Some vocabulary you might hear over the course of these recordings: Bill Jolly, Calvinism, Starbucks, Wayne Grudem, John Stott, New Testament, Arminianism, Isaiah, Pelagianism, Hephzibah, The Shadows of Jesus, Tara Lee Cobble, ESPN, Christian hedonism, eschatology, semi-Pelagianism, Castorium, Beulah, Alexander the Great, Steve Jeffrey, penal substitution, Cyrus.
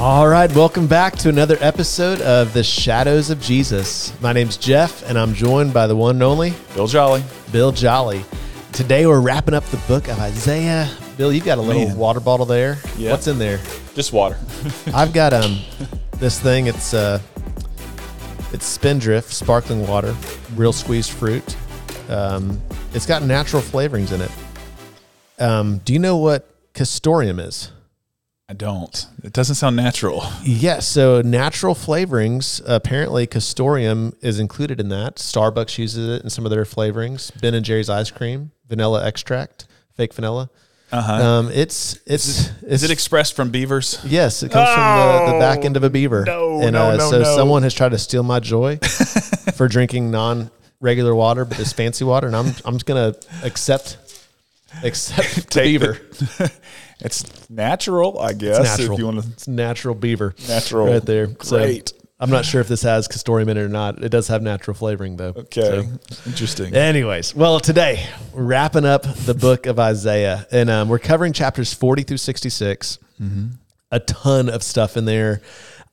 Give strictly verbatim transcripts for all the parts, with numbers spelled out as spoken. All right, welcome back to another episode of The Shadows of Jesus. My name's Jeff, and I'm joined by the one and only... Bill Jolly. Bill Jolly. Today we're wrapping up the book of Isaiah. Bill, you've got a little Man. water bottle there. Yeah. What's in there? Just water. I've got um this thing. It's uh, it's Spindrift, sparkling water, real squeezed fruit. Um, it's got natural flavorings in it. Um, do you know what Castorium is? I don't. It doesn't sound natural. Yeah, so natural flavorings, apparently Castorium is included in that. Starbucks uses it in some of their flavorings. Ben and Jerry's ice cream, vanilla extract, fake vanilla. Uh-huh. Um, it's, it's, is, it, it's, is it expressed from beavers? Yes, it comes oh, from the, the back end of a beaver. No, and, no, uh, no, so no. Someone has tried to steal my joy for drinking non-regular water, but this fancy water, and I'm I'm just going to accept... Except beaver. The, it's natural, I guess. It's natural. If you want to, it's natural beaver. Natural. Right there. Great. So, I'm not sure if this has Castorium in it or not. It does have natural flavoring, though. Okay. So. Interesting. Anyways, well, today, we're wrapping up the book of Isaiah, and um, we're covering chapters forty through sixty-six. Mm-hmm. A ton of stuff in there.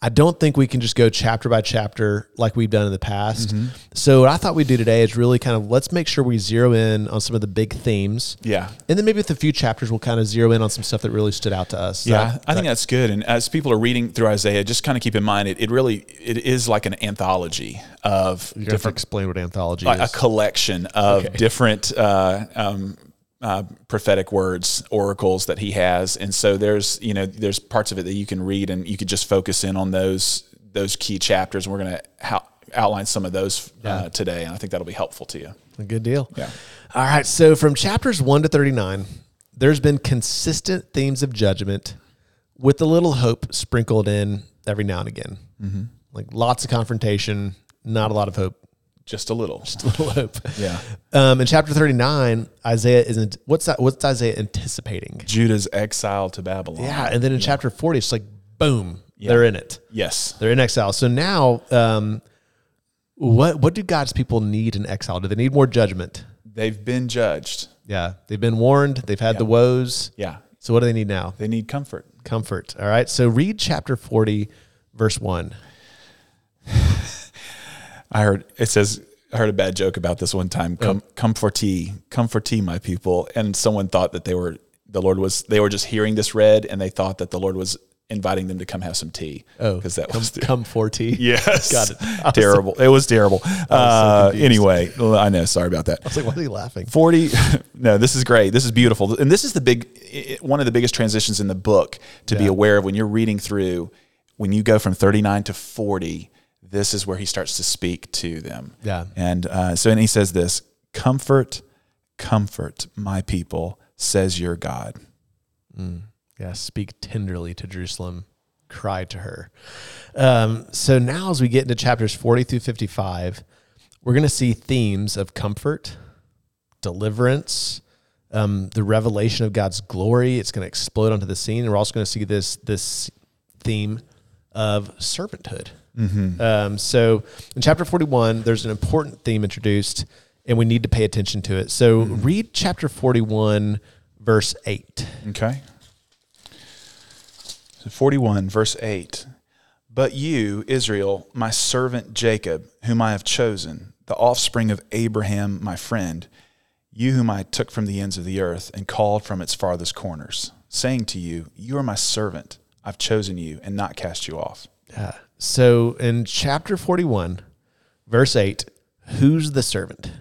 I don't think we can just go chapter by chapter like we've done in the past. Mm-hmm. So what I thought we'd do today is really kind of let's make sure we zero in on some of the big themes. Yeah. And then maybe with a few chapters, we'll kind of zero in on some stuff that really stood out to us. Yeah, that, I think that, that's good. And as people are reading through Isaiah, just kind of keep in mind, it, it really, it is like an anthology of different, have to explain what anthology like is. A collection of okay. different, uh, um, Uh, prophetic words, oracles that he has. And so there's, you know, there's parts of it that you can read and you could just focus in on those, those key chapters. And we're going to ha- outline some of those uh, yeah. today. And I think that'll be helpful to you. A good deal. Yeah. All right. So from chapters one to thirty-nine, there's been consistent themes of judgment with a little hope sprinkled in every now and again, mm-hmm. like lots of confrontation, not a lot of hope. Just a little. Just a little hope. Yeah. Um, in chapter thirty-nine, Isaiah isn't, what's that, what's Isaiah anticipating? Judah's exile to Babylon. Yeah. And then in yeah. chapter forty, it's like, boom, yeah. they're in it. Yes. They're in exile. So now, um, what what do God's people need in exile? Do they need more judgment? They've been judged. Yeah. They've been warned. They've had yeah. the woes. Yeah. So what do they need now? They need comfort. Comfort. All right. So read chapter forty, verse one. I heard it says I heard a bad joke about this one time. Come, oh. comfort ye, comfort ye, my people. And someone thought that they were the Lord was they were just hearing this read, and they thought that the Lord was inviting them to come have some tea. Oh, because that com, was the, comfort ye. Yes, got it. Terrible. So, it was terrible. I was uh, so anyway, I know. Sorry about that. I was like, why are you laughing? Forty. No, this is great. This is beautiful, and this is the big one of the biggest transitions in the book to yeah. be aware of when you're reading through. When you go from thirty-nine to forty. This is where he starts to speak to them. Yeah. And uh, so and he says this, comfort, comfort my people, says your God. Mm. Yeah, speak tenderly to Jerusalem, cry to her. Um, so now as we get into chapters forty through fifty-five, we're going to see themes of comfort, deliverance, um, the revelation of God's glory. It's going to explode onto the scene. And we're also going to see this, this theme of servanthood. Mm-hmm. Um, so in chapter forty-one, there's an important theme introduced and we need to pay attention to it. So mm-hmm. read chapter forty-one, verse eight. Okay. So forty-one, verse eight. But you, Israel, my servant Jacob, whom I have chosen, the offspring of Abraham, my friend, you whom I took from the ends of the earth and called from its farthest corners, saying to you, you are my servant. I've chosen you and not cast you off. Yeah. Uh, So in chapter forty-one, verse eight, who's the servant?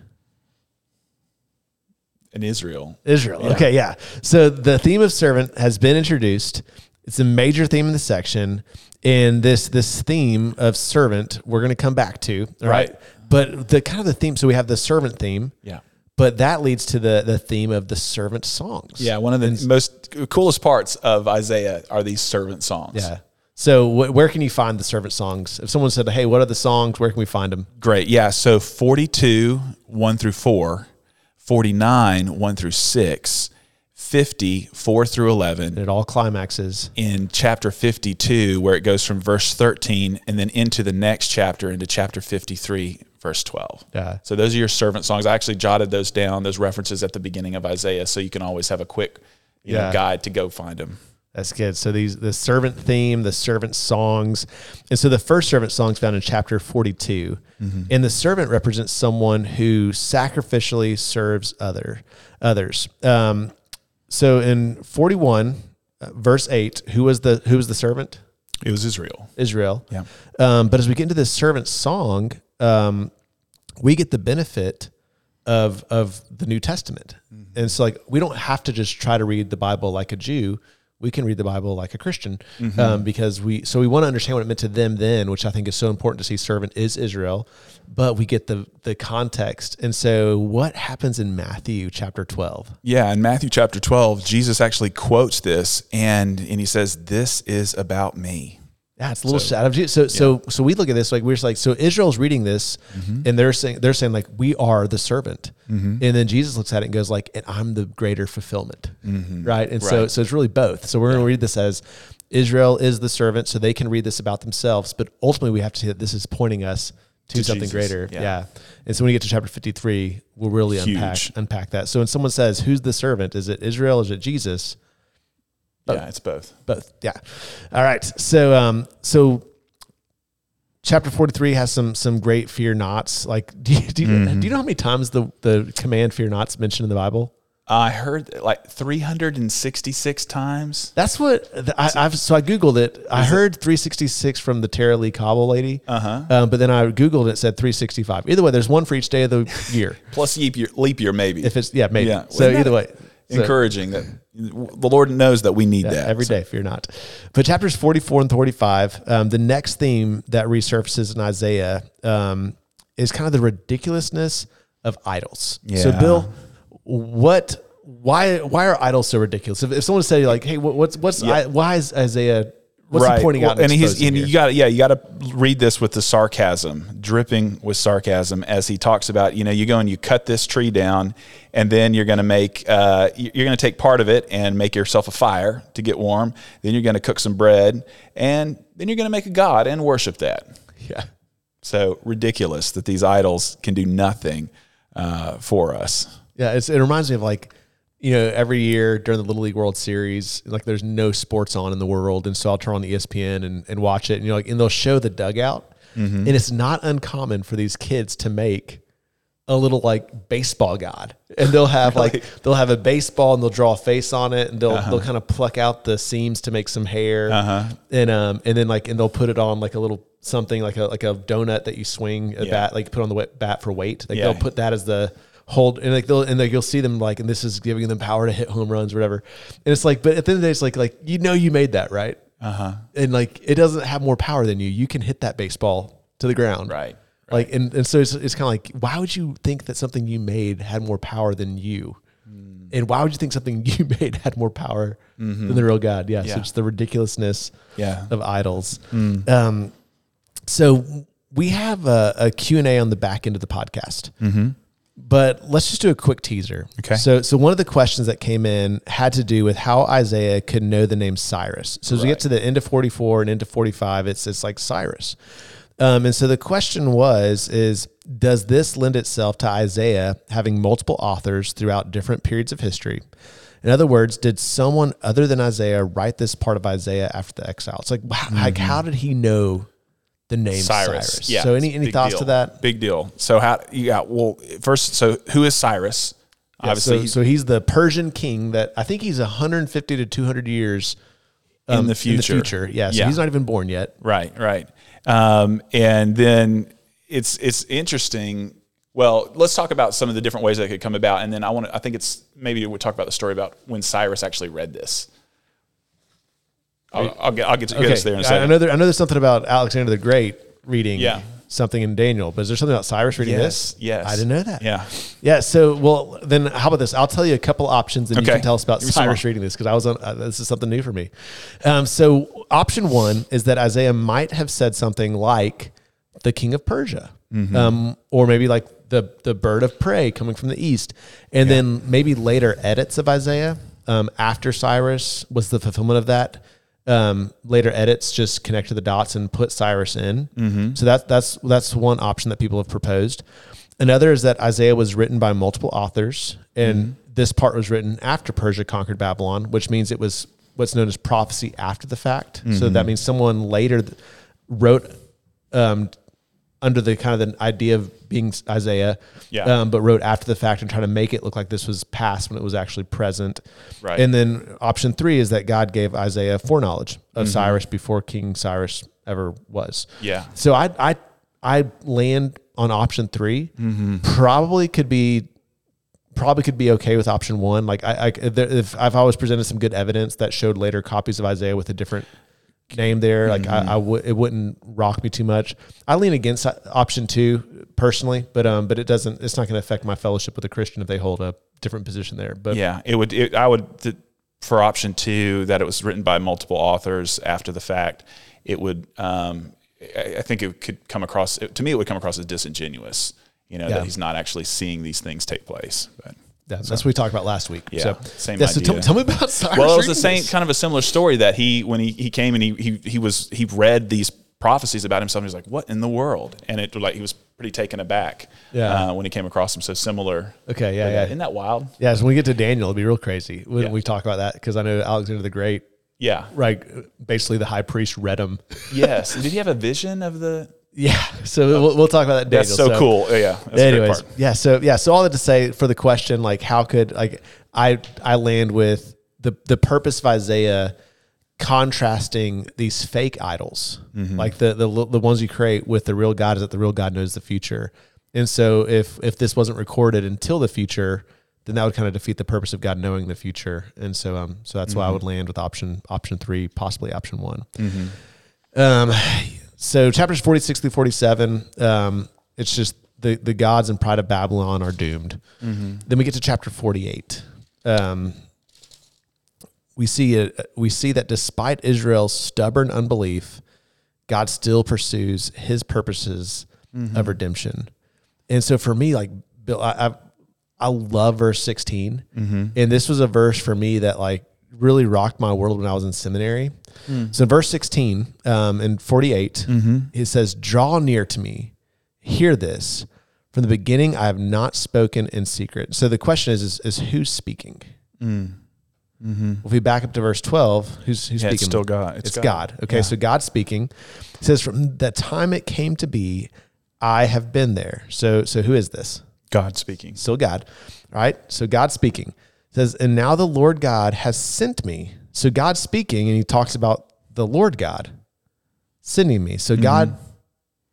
In Israel. Israel. Yeah. Okay, yeah. So the theme of servant has been introduced. It's a major theme in the section. And this this theme of servant, we're going to come back to. All right. right. But the kind of the theme, so we have the servant theme. Yeah. But that leads to the the theme of the servant songs. Yeah, one of the and, most coolest parts of Isaiah are these servant songs. Yeah. So wh- where can you find the servant songs? If someone said, hey, what are the songs? Where can we find them? Great. Yeah. So forty-two, one through four, forty-nine, one through six, fifty, four through eleven. And it all climaxes in chapter fifty-two, where it goes from verse thirteen and then into the next chapter, into chapter fifty-three, verse twelve. Yeah. So those are your servant songs. I actually jotted those down, those references at the beginning of Isaiah, so you can always have a quick you yeah. know, guide to go find them. That's good. So these, the servant theme, the servant songs. And so the first servant song is found in chapter forty-two. Mm-hmm. And the servant represents someone who sacrificially serves other others. Um, so in forty-one, uh, verse eight, who was the, who was the servant? It was Israel. Israel. Yeah. Um, but as we get into this servant song, um, we get the benefit of, of the New Testament. Mm-hmm. And so like, we don't have to just try to read the Bible like a Jew. We can read the Bible like a Christian, mm-hmm. um, because we, so we want to understand what it meant to them then, which I think is so important to see. Servant is Israel, but we get the, the context. And so what happens in Matthew chapter twelve? Yeah. In Matthew chapter twelve, Jesus actually quotes this and, and he says, this is about me. Yeah. It's a little so, shadow of Jesus. So, yeah. so, so we look at this, like we're just like, so Israel's reading this mm-hmm. and they're saying, they're saying like, we are the servant. Mm-hmm. And then Jesus looks at it and goes like, and I'm the greater fulfillment. Mm-hmm. Right. And right. so, so it's really both. So we're yeah. going to read this as Israel is the servant. So they can read this about themselves, but ultimately we have to see that this is pointing us to, to something Jesus. greater. Yeah. yeah. And so when we get to chapter fifty-three, we'll really Huge. unpack, unpack that. So when someone says, who's the servant? Is it Israel? Is it Jesus? Both. Yeah, it's both. Both. Yeah. All right. So, um, so chapter forty-three has some, some great fear nots. Like, do you, do you, mm-hmm. do you know how many times the, the command fear not's mentioned in the Bible? I heard like three hundred sixty-six times. That's what I, I've, so I Googled it. Is I heard it? three sixty-six from the Tara Lee Cobble lady. Uh-huh. Um, but then I Googled it, it said three sixty-five. Either way, there's one for each day of the year. Plus leap year, leap year, maybe. If it's, yeah, maybe. Yeah. So either way. So, encouraging that the Lord knows that we need yeah, that every so. day, fear not. But chapters forty-four and forty-five, um, the next theme that resurfaces in Isaiah um, is kind of the ridiculousness of idols. Yeah. So Bill, what, why, why are idols so ridiculous? If, if someone said like, hey, what, what's, what's, yeah. I, why is Isaiah, what's right. he pointing well, out? And, and he's, and you got yeah, you got to read this with the sarcasm, dripping with sarcasm as he talks about, you know, you go and you cut this tree down and then you're going to make, uh, you're going to take part of it and make yourself a fire to get warm. Then you're going to cook some bread and then you're going to make a god and worship that. Yeah. So ridiculous that these idols can do nothing, uh, for us. Yeah. It's, it reminds me of like, you know, every year during the Little League World Series, like there's no sports on in the world. And so I'll turn on E S P N and, and watch it. And you're like, and they'll show the dugout. Mm-hmm. And it's not uncommon for these kids to make a little like baseball god. And they'll have really? like, they'll have a baseball and they'll draw a face on it. And they'll, uh-huh. they'll kind of pluck out the seams to make some hair. Uh-huh. And, um, and then like, and they'll put it on like a little something like a, like a donut that you swing a yeah. bat, like put on the bat for weight. Like yeah. they'll put that as the, hold and like they'll and like you'll see them like and this is giving them power to hit home runs or whatever, and it's like, but at the end of the day it's like like you know you made that right, uh-huh and like it doesn't have more power than you. You can hit that baseball to the ground, right, right. like and, and so it's, it's kind of like, why would you think that something you made had more power than you? mm. And why would you think something you made had more power mm-hmm. than the real God? yeah, yeah. So it's the ridiculousness yeah. of idols. mm. Um so we have a, a Q and A on the back end of the podcast, mm-hmm. but let's just do a quick teaser. Okay. So, so one of the questions that came in had to do with how Isaiah could know the name Cyrus. So as right. we get to the end of forty-four and into forty-five, it's, it's like Cyrus. Um, and so the question was, is does this lend itself to Isaiah having multiple authors throughout different periods of history? In other words, did someone other than Isaiah write this part of Isaiah after the exile? It's like, wow, mm-hmm. like how did he know the name Cyrus? Cyrus. Yeah. So any, any thoughts deal. to that? Big deal. So how, yeah, well, first, so who is Cyrus? Yeah, Obviously. So he's, so he's the Persian king that I think he's one hundred fifty to two hundred years um, in the future. In the future. Yeah. So yeah. he's not even born yet. Right. Right. Um, and then it's, it's interesting. Well, let's talk about some of the different ways that could come about. And then I want to, I think it's, maybe we'll talk about the story about when Cyrus actually read this. I'll, I'll get, I'll get to, okay. get to there in a second. I know, there, I know there's something about Alexander the Great reading yeah. something in Daniel, but is there something about Cyrus reading yes, this? Yes. I didn't know that. Yeah. Yeah. So, well, then how about this? I'll tell you a couple options and okay. you can tell us about Cyrus smart. reading this because I was on, uh, this is something new for me. Um, so option one is that Isaiah might have said something like the king of Persia, mm-hmm. um, or maybe like the, the bird of prey coming from the east. And yeah. then maybe later edits of Isaiah um, after Cyrus was the fulfillment of that. Um, later edits just connect to the dots and put Cyrus in. Mm-hmm. So that's, that's, that's one option that people have proposed. Another is that Isaiah was written by multiple authors and mm-hmm. this part was written after Persia conquered Babylon, which means it was what's known as prophecy after the fact. Mm-hmm. So that means someone later wrote um, under the kind of the idea of being Isaiah, yeah. um, but wrote after the fact and trying to make it look like this was past when it was actually present. Right. And then option three is that God gave Isaiah foreknowledge of mm-hmm. Cyrus before King Cyrus ever was. Yeah. So I I I land on option three. Mm-hmm. Probably could be. probably could be okay with option one. Like I, I if I've always presented some good evidence that showed later copies of Isaiah with a different name there. Like mm-hmm. I, I would, it wouldn't rock me too much. I lean against option two personally, but, um, but it doesn't, it's not going to affect my fellowship with a Christian if they hold a different position there. But yeah, it would, it, I would, th- for option two, that it was written by multiple authors after the fact, it would, um, I, I think it could come across it, to me, it would come across as disingenuous. You know, yeah. that he's not actually seeing these things take place. But, yeah, that's so. what we talked about last week. Yeah, so, same yeah, so idea. Tell, tell me about Cyrus. Well, it was the same kind of a similar story that he, when he, he came and he, he he was he read these prophecies about himself. And he was like, "What in the world?" And it like he was pretty taken aback. Yeah. Uh, when he came across them, so similar. Okay, yeah, like, yeah. Isn't that wild? Yeah. So when we get to Daniel, it'll be real crazy when yeah. we talk about that because I know Alexander the Great. Yeah. Right. Basically, the high priest read him. Yes. Did he have a vision of the? Yeah, so we'll, we'll talk about that. Daniel. That's so, so cool. Yeah. That's anyways, a great part. yeah. So yeah. So all that to say for the question, like, how could like I I land with the the purpose of Isaiah contrasting these fake idols, mm-hmm. like the the the ones you create, with the real God, is that the real God knows the future, and so if if this wasn't recorded until the future, then that would kind of defeat the purpose of God knowing the future, and so um so that's mm-hmm. why I would land with option option three, possibly option one. Mm-hmm. Um. So chapters forty-six through forty-seven, um, it's just the, the gods and pride of Babylon are doomed. Mm-hmm. Then we get to chapter forty-eight. Um, we see a, we see that despite Israel's stubborn unbelief, God still pursues his purposes mm-hmm. of redemption. And so for me, like Bill, I I, I love verse sixteen, mm-hmm. and this was a verse for me that like really rocked my world when I was in seminary. Mm. So verse sixteen um, and forty-eight, mm-hmm. it says, "Draw near to me, hear this. From the beginning, I have not spoken in secret." So the question is, is, is who's speaking? Mm. Mm-hmm. Well, if we back up to verse twelve, who's, who's yeah, speaking? It's still God. It's, it's God. God. Okay, yeah. So God's speaking. It says, "From the time it came to be, I have been there." So, so who is this? God speaking. Still God. All right, so God speaking. It says, "And now the Lord God has sent me." So God's speaking, and he talks about the Lord God sending me. So mm-hmm. God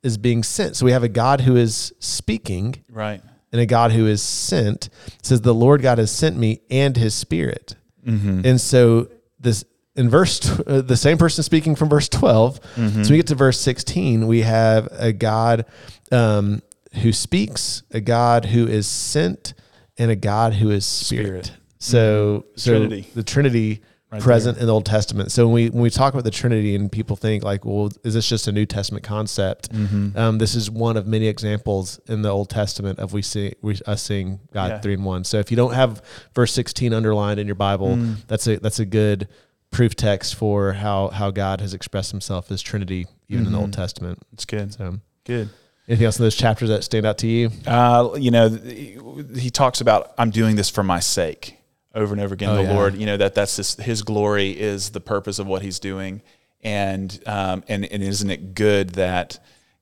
is being sent. So we have a God who is speaking, right, and a God who is sent. It says the Lord God has sent me and his Spirit. Mm-hmm. And so this in verse uh, the same person speaking from verse twelve. Mm-hmm. So we get to verse sixteen. We have a God um, who speaks, a God who is sent, and a God who is Spirit. Spirit. So, mm-hmm. so Trinity. the Trinity. Right present there. In the Old Testament. So when we when we talk about the Trinity and people think like, well, is this just a New Testament concept? Mm-hmm. Um, this is one of many examples in the Old Testament of we see we, us seeing God yeah. three in one. So if you don't have verse sixteen underlined in your Bible, mm. that's a that's a good proof text for how how God has expressed himself as Trinity even mm-hmm. in the Old Testament. It's good. So good. Anything else in those chapters that stand out to you? Uh, you know, he talks about I'm doing this for my sake. Over and over again, oh, the yeah. Lord, you know, that that's just, his glory is the purpose of what he's doing. And, um, and, and isn't it good that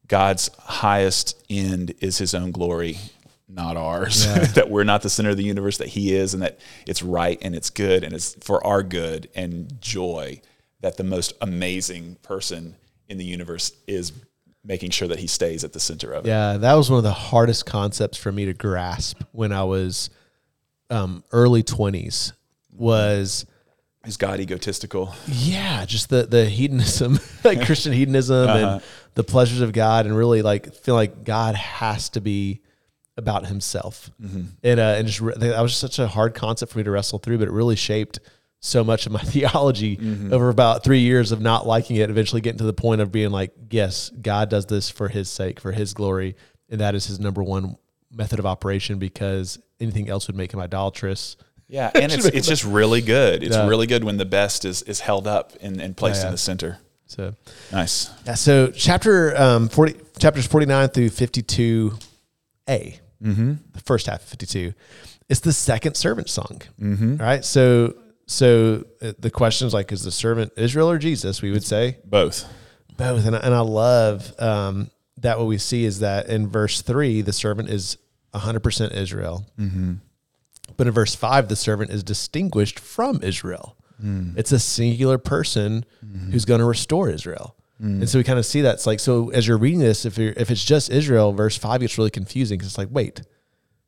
God's highest end is his own glory, not ours, yeah. that we're not the center of the universe, that he is, and that it's right and it's good and it's for our good and joy that the most amazing person in the universe is making sure that he stays at the center of it. Yeah. That was one of the hardest concepts for me to grasp when I was, Um, early twenties was is God egotistical? Yeah, just the the hedonism, like Christian hedonism, uh-huh. and the pleasures of God, and really like feel like God has to be about Himself, mm-hmm. and uh, and just re- that was just such a hard concept for me to wrestle through, but it really shaped so much of my theology mm-hmm. over about three years of not liking it. Eventually, getting to the point of being like, yes, God does this for His sake, for His glory, and that is His number one method of operation because anything else would make him idolatrous. Yeah, and it's it's just really good. It's yeah. really good when the best is is held up and, and placed yeah, yeah. in the center. So nice. Yeah, so chapter um forty chapters forty nine through fifty two A. Mm-hmm. The first half of fifty two. It's the second servant song. Mm-hmm. All right. So So the question is like, is the servant Israel or Jesus? We would say both, both. And I, and I love um, that what we see is that in verse three, the servant is one hundred percent Israel. Mm-hmm. But in verse five, the servant is distinguished from Israel. Mm. It's a singular person mm-hmm. who's going to restore Israel. Mm. And so we kind of see that. It's like, so as you're reading this, if you're, if it's just Israel, verse five gets really confusing because it's like, wait,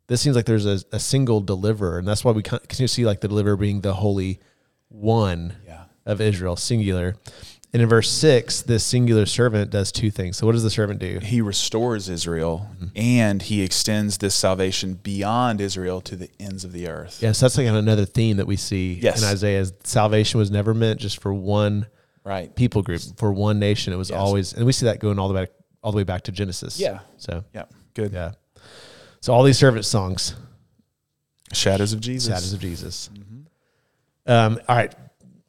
this seems like there's a, a single deliverer. And that's why we continue to see like the deliverer being the Holy One yeah. of Israel, singular. And in verse six, this singular servant does two things. So what does the servant do? He restores Israel mm-hmm. and he extends this salvation beyond Israel to the ends of the earth. Yes, yeah, so that's like another theme that we see yes. in Isaiah. Is salvation was never meant just for one right. people group, for one nation. It was yes. always, and we see that going all the way, all the way back to Genesis. Yeah. So, yeah, good. Yeah. So all these servant songs. Shadows of Jesus. Shadows of Jesus. Mm-hmm. Um, all right.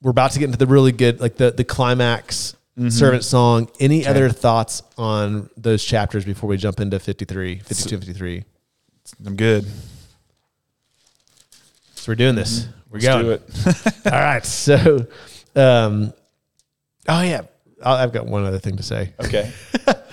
We're about to get into the really good, like the, the climax mm-hmm. servant song. Any okay. other thoughts on those chapters before we jump into fifty-three, fifty-two, fifty-three? I'm good. So we're doing this. Mm-hmm. We're going. Let's do it. All right. So, um, oh yeah, I'll, I've got one other thing to say. Okay.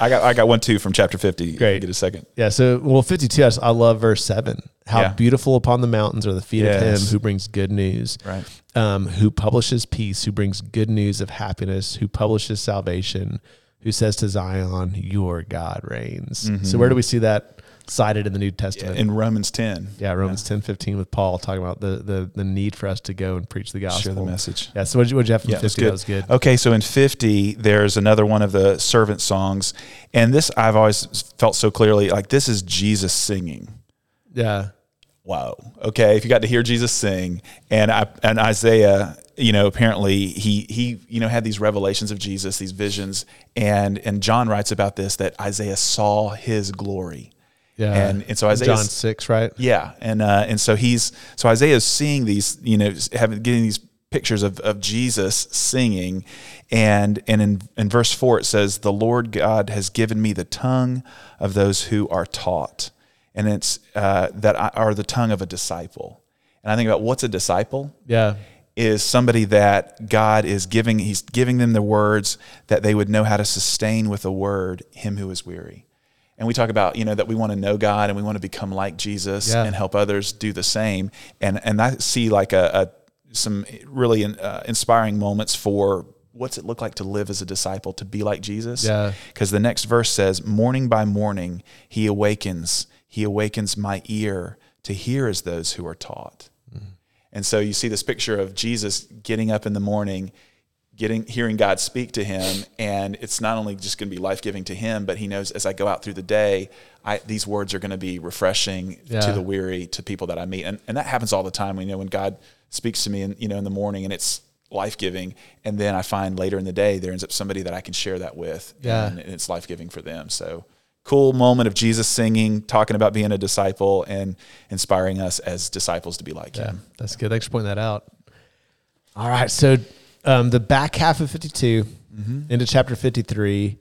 I got, I got one too from chapter fifty. Great. Get a second. Yeah. So, well, fifty-two, I, I love verse seven. How yeah. beautiful upon the mountains are the feet yes. of him who brings good news, right. um, who publishes peace, who brings good news of happiness, who publishes salvation, who says to Zion, your God reigns. Mm-hmm. So where do we see that cited in the New Testament? Yeah, in Romans ten. Yeah, Romans yeah. ten, fifteen with Paul talking about the, the the need for us to go and preach the gospel. Share the message. Yeah, so what did you, what did you have from yeah, fifty? That was good. Okay, so in fifty, there's another one of the servant songs. And this, I've always felt so clearly, like this is Jesus singing. Yeah. Wow. Okay. If you got to hear Jesus sing, and I, and Isaiah, you know, apparently he, he, you know, had these revelations of Jesus, these visions, and, and John writes about this, that Isaiah saw his glory. Yeah. And, and so Isaiah, John six, right? Yeah. And, uh, and so he's, so Isaiah is seeing these, you know, having, getting these pictures of, of Jesus singing. And, and in, in verse four, it says, the Lord God has given me the tongue of those who are taught. And it's uh, that I, are the tongue of a disciple. And I think about what's a disciple? Yeah. Is somebody that God is giving, he's giving them the words that they would know how to sustain with a word, him who is weary. And we talk about, you know, that we want to know God and we want to become like Jesus yeah. and help others do the same. And and I see like a, a some really in, uh, inspiring moments for what's it look like to live as a disciple, to be like Jesus? Yeah. Because the next verse says, morning by morning, he awakens He awakens my ear to hear as those who are taught. Mm-hmm. And so you see this picture of Jesus getting up in the morning, getting hearing God speak to him, and it's not only just going to be life-giving to him, but he knows as I go out through the day, I, these words are going to be refreshing yeah. to the weary, to people that I meet. And, and that happens all the time. We know when God speaks to me in, you know, in the morning, and it's life-giving, and then I find later in the day there ends up somebody that I can share that with, yeah. and, and it's life-giving for them. So cool moment of Jesus singing, talking about being a disciple and inspiring us as disciples to be like yeah, him. That's good. Thanks for pointing that out. All right. So um, the back half of fifty-two mm-hmm. into chapter fifty-three,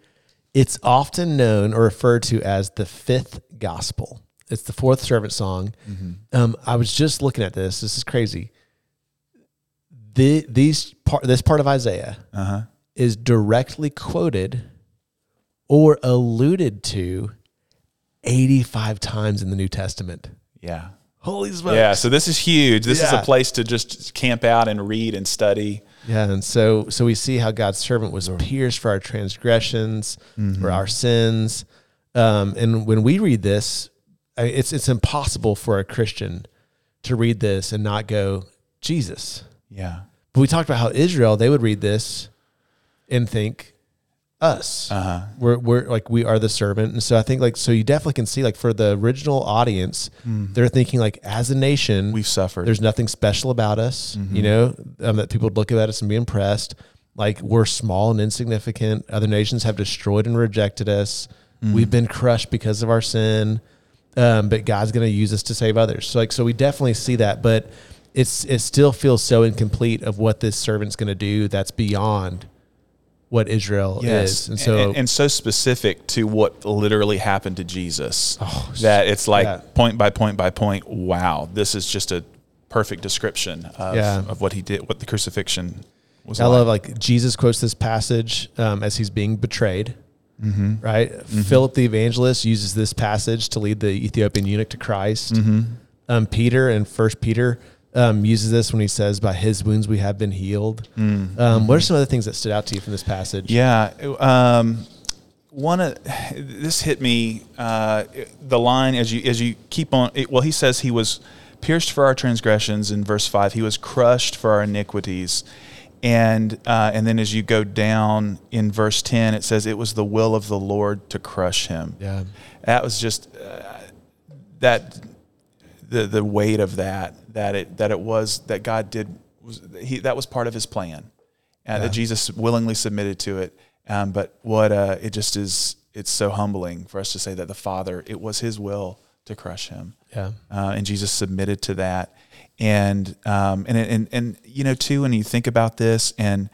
it's often known or referred to as the fifth gospel. It's the fourth servant song. Mm-hmm. Um, I was just looking at this. This is crazy. The, these part, this part of Isaiah uh-huh. is directly quoted or alluded to eighty-five times in the New Testament. Yeah. Holy smokes. Yeah, so this is huge. This yeah. is a place to just camp out and read and study. Yeah, and so so we see how God's servant was pierced for our transgressions, mm-hmm. for our sins. Um, and when we read this, it's it's impossible for a Christian to read this and not go, Jesus. Yeah. But we talked about how Israel, they would read this and think, us uh-huh. we're, we're like we are the servant. And so I think like so you definitely can see like for the original audience mm. they're thinking like as a nation we've suffered, there's nothing special about us mm-hmm. you know um, that people would look at us and be impressed, like we're small and insignificant, other nations have destroyed and rejected us mm. we've been crushed because of our sin um but God's going to use us to save others. So like so we definitely see that, but it's it still feels so incomplete of what this servant's going to do that's beyond what Israel yes. is. And so, and, and, and so specific to what literally happened to Jesus oh, that it's like yeah. point by point by point. Wow. This is just a perfect description of, yeah. of what he did, what the crucifixion was I like. I love, like, Jesus quotes this passage um, as he's being betrayed, mm-hmm. right? Mm-hmm. Philip the evangelist uses this passage to lead the Ethiopian eunuch to Christ. Mm-hmm. Um, Peter in First Peter um, uses this when he says, by his wounds we have been healed. Mm-hmm. Um, what are some other things that stood out to you from this passage? Yeah. Um, One of this hit me uh, the line as you as you keep on. It, well, he says he was pierced for our transgressions in verse five. He was crushed for our iniquities, and uh, and then as you go down in verse ten, it says it was the will of the Lord to crush him. Yeah, that was just uh, that the the weight of that that it that it was that God did was he that was part of his plan, and yeah. that Jesus willingly submitted to it. Um, but what uh, it just is, it's so humbling for us to say that the Father, it was his will to crush him. Yeah. Uh, and Jesus submitted to that. And, um, and, and, and, you know, too, when you think about this, and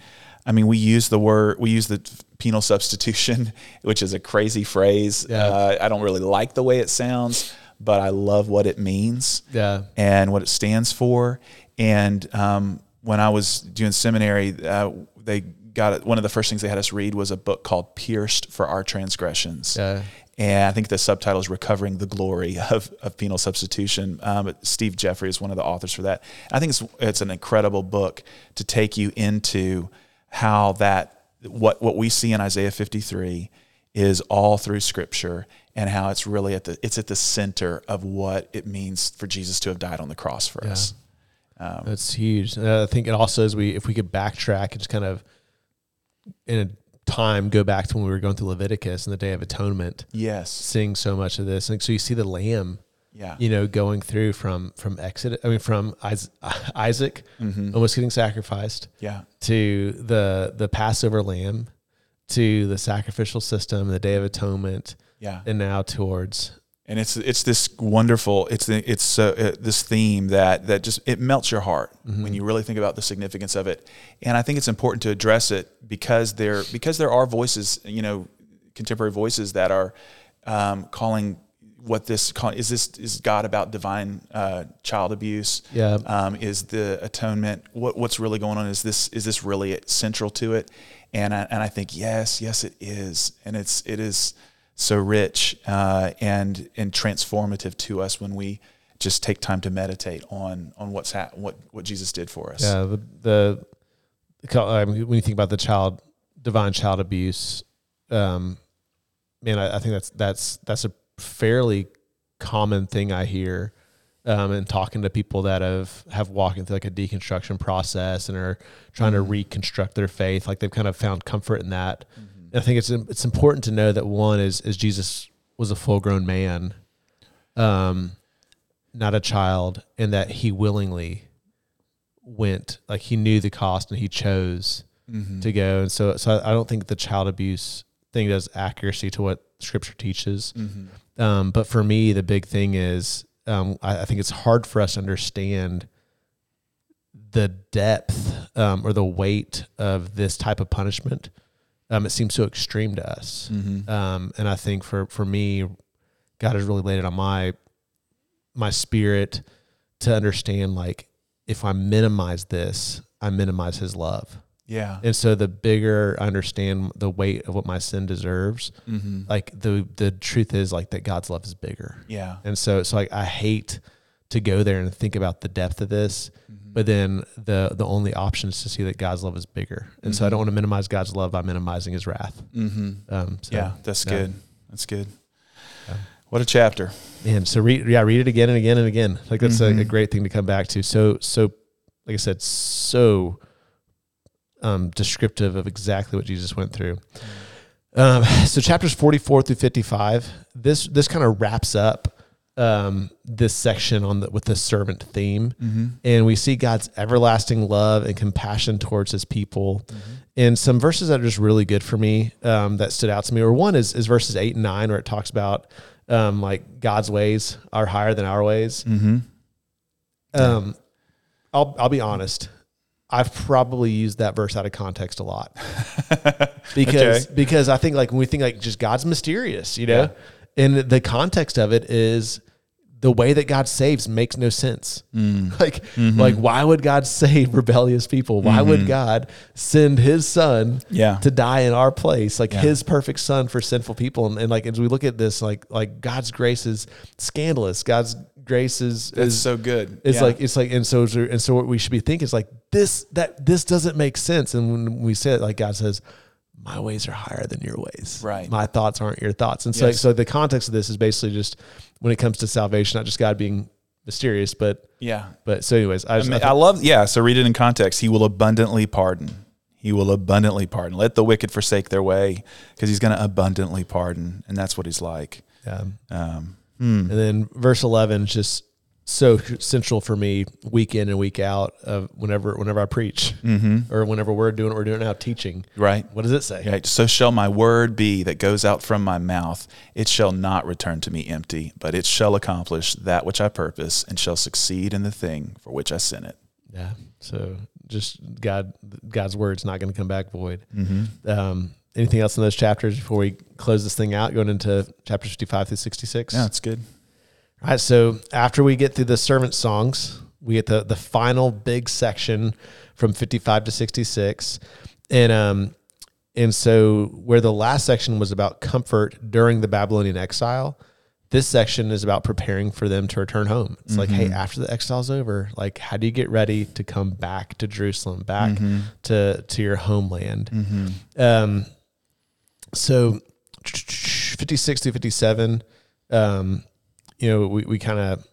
I mean, we use the word, we use the penal substitution, which is a crazy phrase. Yeah. Uh, I don't really like the way it sounds, but I love what it means yeah. and what it stands for. And um, when I was doing seminary, uh, they got it. One of the first things they had us read was a book called Pierced for Our Transgressions. Yeah. And I think the subtitle is Recovering the Glory of, of Penal Substitution. Um, Steve Jeffrey is one of the authors for that. I think it's, it's an incredible book to take you into how that, what, what we see in Isaiah fifty-three is all through Scripture, and how it's really at the, it's at the center of what it means for Jesus to have died on the cross for yeah. us. Um, That's huge. And I think it also, as we, if we could backtrack and just kind of, in a time, go back to when we were going through Leviticus and the Day of Atonement. Yes. Seeing so much of this. And so you see the lamb, yeah. you know, going through from, from Exodus, I mean, from Isaac mm-hmm. almost getting sacrificed yeah. to the, the Passover lamb, to the sacrificial system, the Day of Atonement. Yeah. And now towards, and it's, it's this wonderful, it's, the, it's so, uh, this theme that, that just, it melts your heart mm-hmm. when you really think about the significance of it. And I think it's important to address it because there, because there are voices, you know, contemporary voices that are um, calling what this, call, is this, is God about divine uh, child abuse? Yeah. Um, is the atonement, what, what's really going on? Is this, is this really central to it? And I, and I think, yes, yes, it is. And it's, it is, so rich uh, and and transformative to us when we just take time to meditate on on what's ha- what what Jesus did for us. Yeah, the, the I mean, when you think about the child, divine child abuse, um, man, I, I think that's that's that's a fairly common thing I hear, um, and talking to people that have have walked through like a deconstruction process and are trying mm-hmm. to reconstruct their faith, like they've kind of found comfort in that. Mm-hmm. I think it's it's important to know that one is is Jesus was a full grown man, um, not a child, and that he willingly went, like he knew the cost and he chose mm-hmm. to go. And so, so I don't think the child abuse thing does accuracy to what Scripture teaches. Mm-hmm. Um, but for me, the big thing is um, I, I think it's hard for us to understand the depth um, or the weight of this type of punishment. Um, it seems so extreme to us. Mm-hmm. Um, and I think for, for me, God has really laid it on my, my spirit to understand, like, if I minimize this, I minimize his love. Yeah. And so the bigger I understand the weight of what my sin deserves, mm-hmm. like the, the truth is like that God's love is bigger. Yeah. And so it's so like, I hate to go there and think about the depth of this, mm-hmm. but then the the only option is to see that God's love is bigger. And mm-hmm. so I don't want to minimize God's love by minimizing his wrath. Mm-hmm. Um, so, yeah, that's yeah. good. That's good. Yeah. What a chapter. And so read, yeah, read it again and again and again. Like that's mm-hmm. a, a great thing to come back to. So, so like I said, so um, descriptive of exactly what Jesus went through. Um, so chapters forty-four through fifty-five, this, this kind of wraps up um, this section on the, with the servant theme, mm-hmm. and we see God's everlasting love and compassion towards his people. Mm-hmm. And some verses that are just really good for me, um, that stood out to me, or one is, is verses eight and nine, where it talks about, um, like God's ways are higher than our ways. Mm-hmm. Um, I'll, I'll be honest. I've probably used that verse out of context a lot because, okay. because I think like when we think like just God's mysterious, you know, yeah. and the context of it is the way that God saves makes no sense. Mm. Like, mm-hmm. like, why would God save rebellious people? Why mm-hmm. would God send his son yeah. to die in our place? Like yeah. his perfect son for sinful people. And, and like, as we look at this, like, like God's grace is scandalous. God's grace is, is so good. It's yeah. like, it's like, and so, and so what we should be thinking is like this, that this doesn't make sense. And when we say it, like God says, my ways are higher than your ways. Right. My thoughts aren't your thoughts. And so, yes. so the context of this is basically just when it comes to salvation, not just God being mysterious, but yeah. But so anyways, I, just, I, mean, I, think, I love, yeah. So read it in context. He will abundantly pardon. He will abundantly pardon. Let the wicked forsake their way because he's going to abundantly pardon. And that's what he's like. Yeah. Um, And then verse eleven is just so central for me week in and week out of whenever whenever I preach mm-hmm. or whenever we're doing what we're doing now, teaching. Right. What does it say? Right. So shall my word be that goes out from my mouth. It shall not return to me empty, but it shall accomplish that which I purpose and shall succeed in the thing for which I sent it. Yeah. So just God, God's word's not going to come back void. Mm-hmm. Um Anything else in those chapters before we close this thing out, going into chapters fifty-five through sixty-six? Yeah, that's good. All right, so after we get through the servant songs, we get the, the final big section from fifty-five to sixty-six. And um, and so where the last section was about comfort during the Babylonian exile, this section is about preparing for them to return home. It's mm-hmm. like, hey, after the exile's over, like, how do you get ready to come back to Jerusalem, back mm-hmm. to, to your homeland? Mm-hmm. Um So fifty-six to fifty-seven, um, you know, we, we kind of...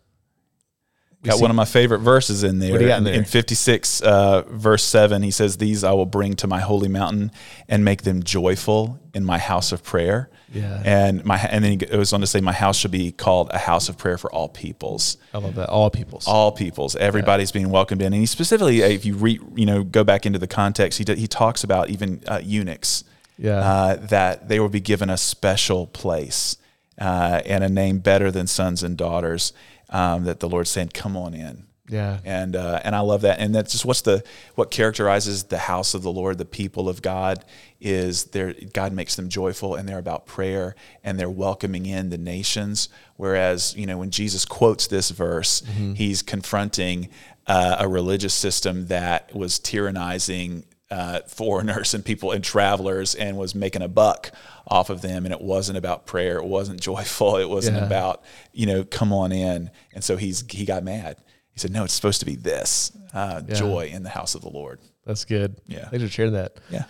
Got see, one of my favorite verses in there. What do you got in, in there? In fifty-six, uh, verse seven, he says, these I will bring to my holy mountain and make them joyful in my house of prayer. Yeah. And my and then he goes on to say, my house should be called a house of prayer for all peoples. I love that. All peoples. All peoples. Everybody's yeah. being welcomed in. And he specifically, if you re, you know, go back into the context, he, he talks about even uh, eunuchs. Yeah. Uh, that they will be given a special place uh, and a name better than sons and daughters. Um, that the Lord said, "Come on in." Yeah. And uh, and I love that. And that's just what's the what characterizes the house of the Lord, the people of God, is there God makes them joyful and they're about prayer and they're welcoming in the nations. Whereas you know when Jesus quotes this verse, mm-hmm. he's confronting uh, a religious system that was tyrannizing. Uh, foreigners and people and travelers and was making a buck off of them. And it wasn't about prayer. It wasn't joyful. It wasn't yeah. about, you know, come on in. And so he's, he got mad. He said, no, it's supposed to be this uh, yeah. joy in the house of the Lord. That's good. Yeah. Thanks for sharing that. Yeah.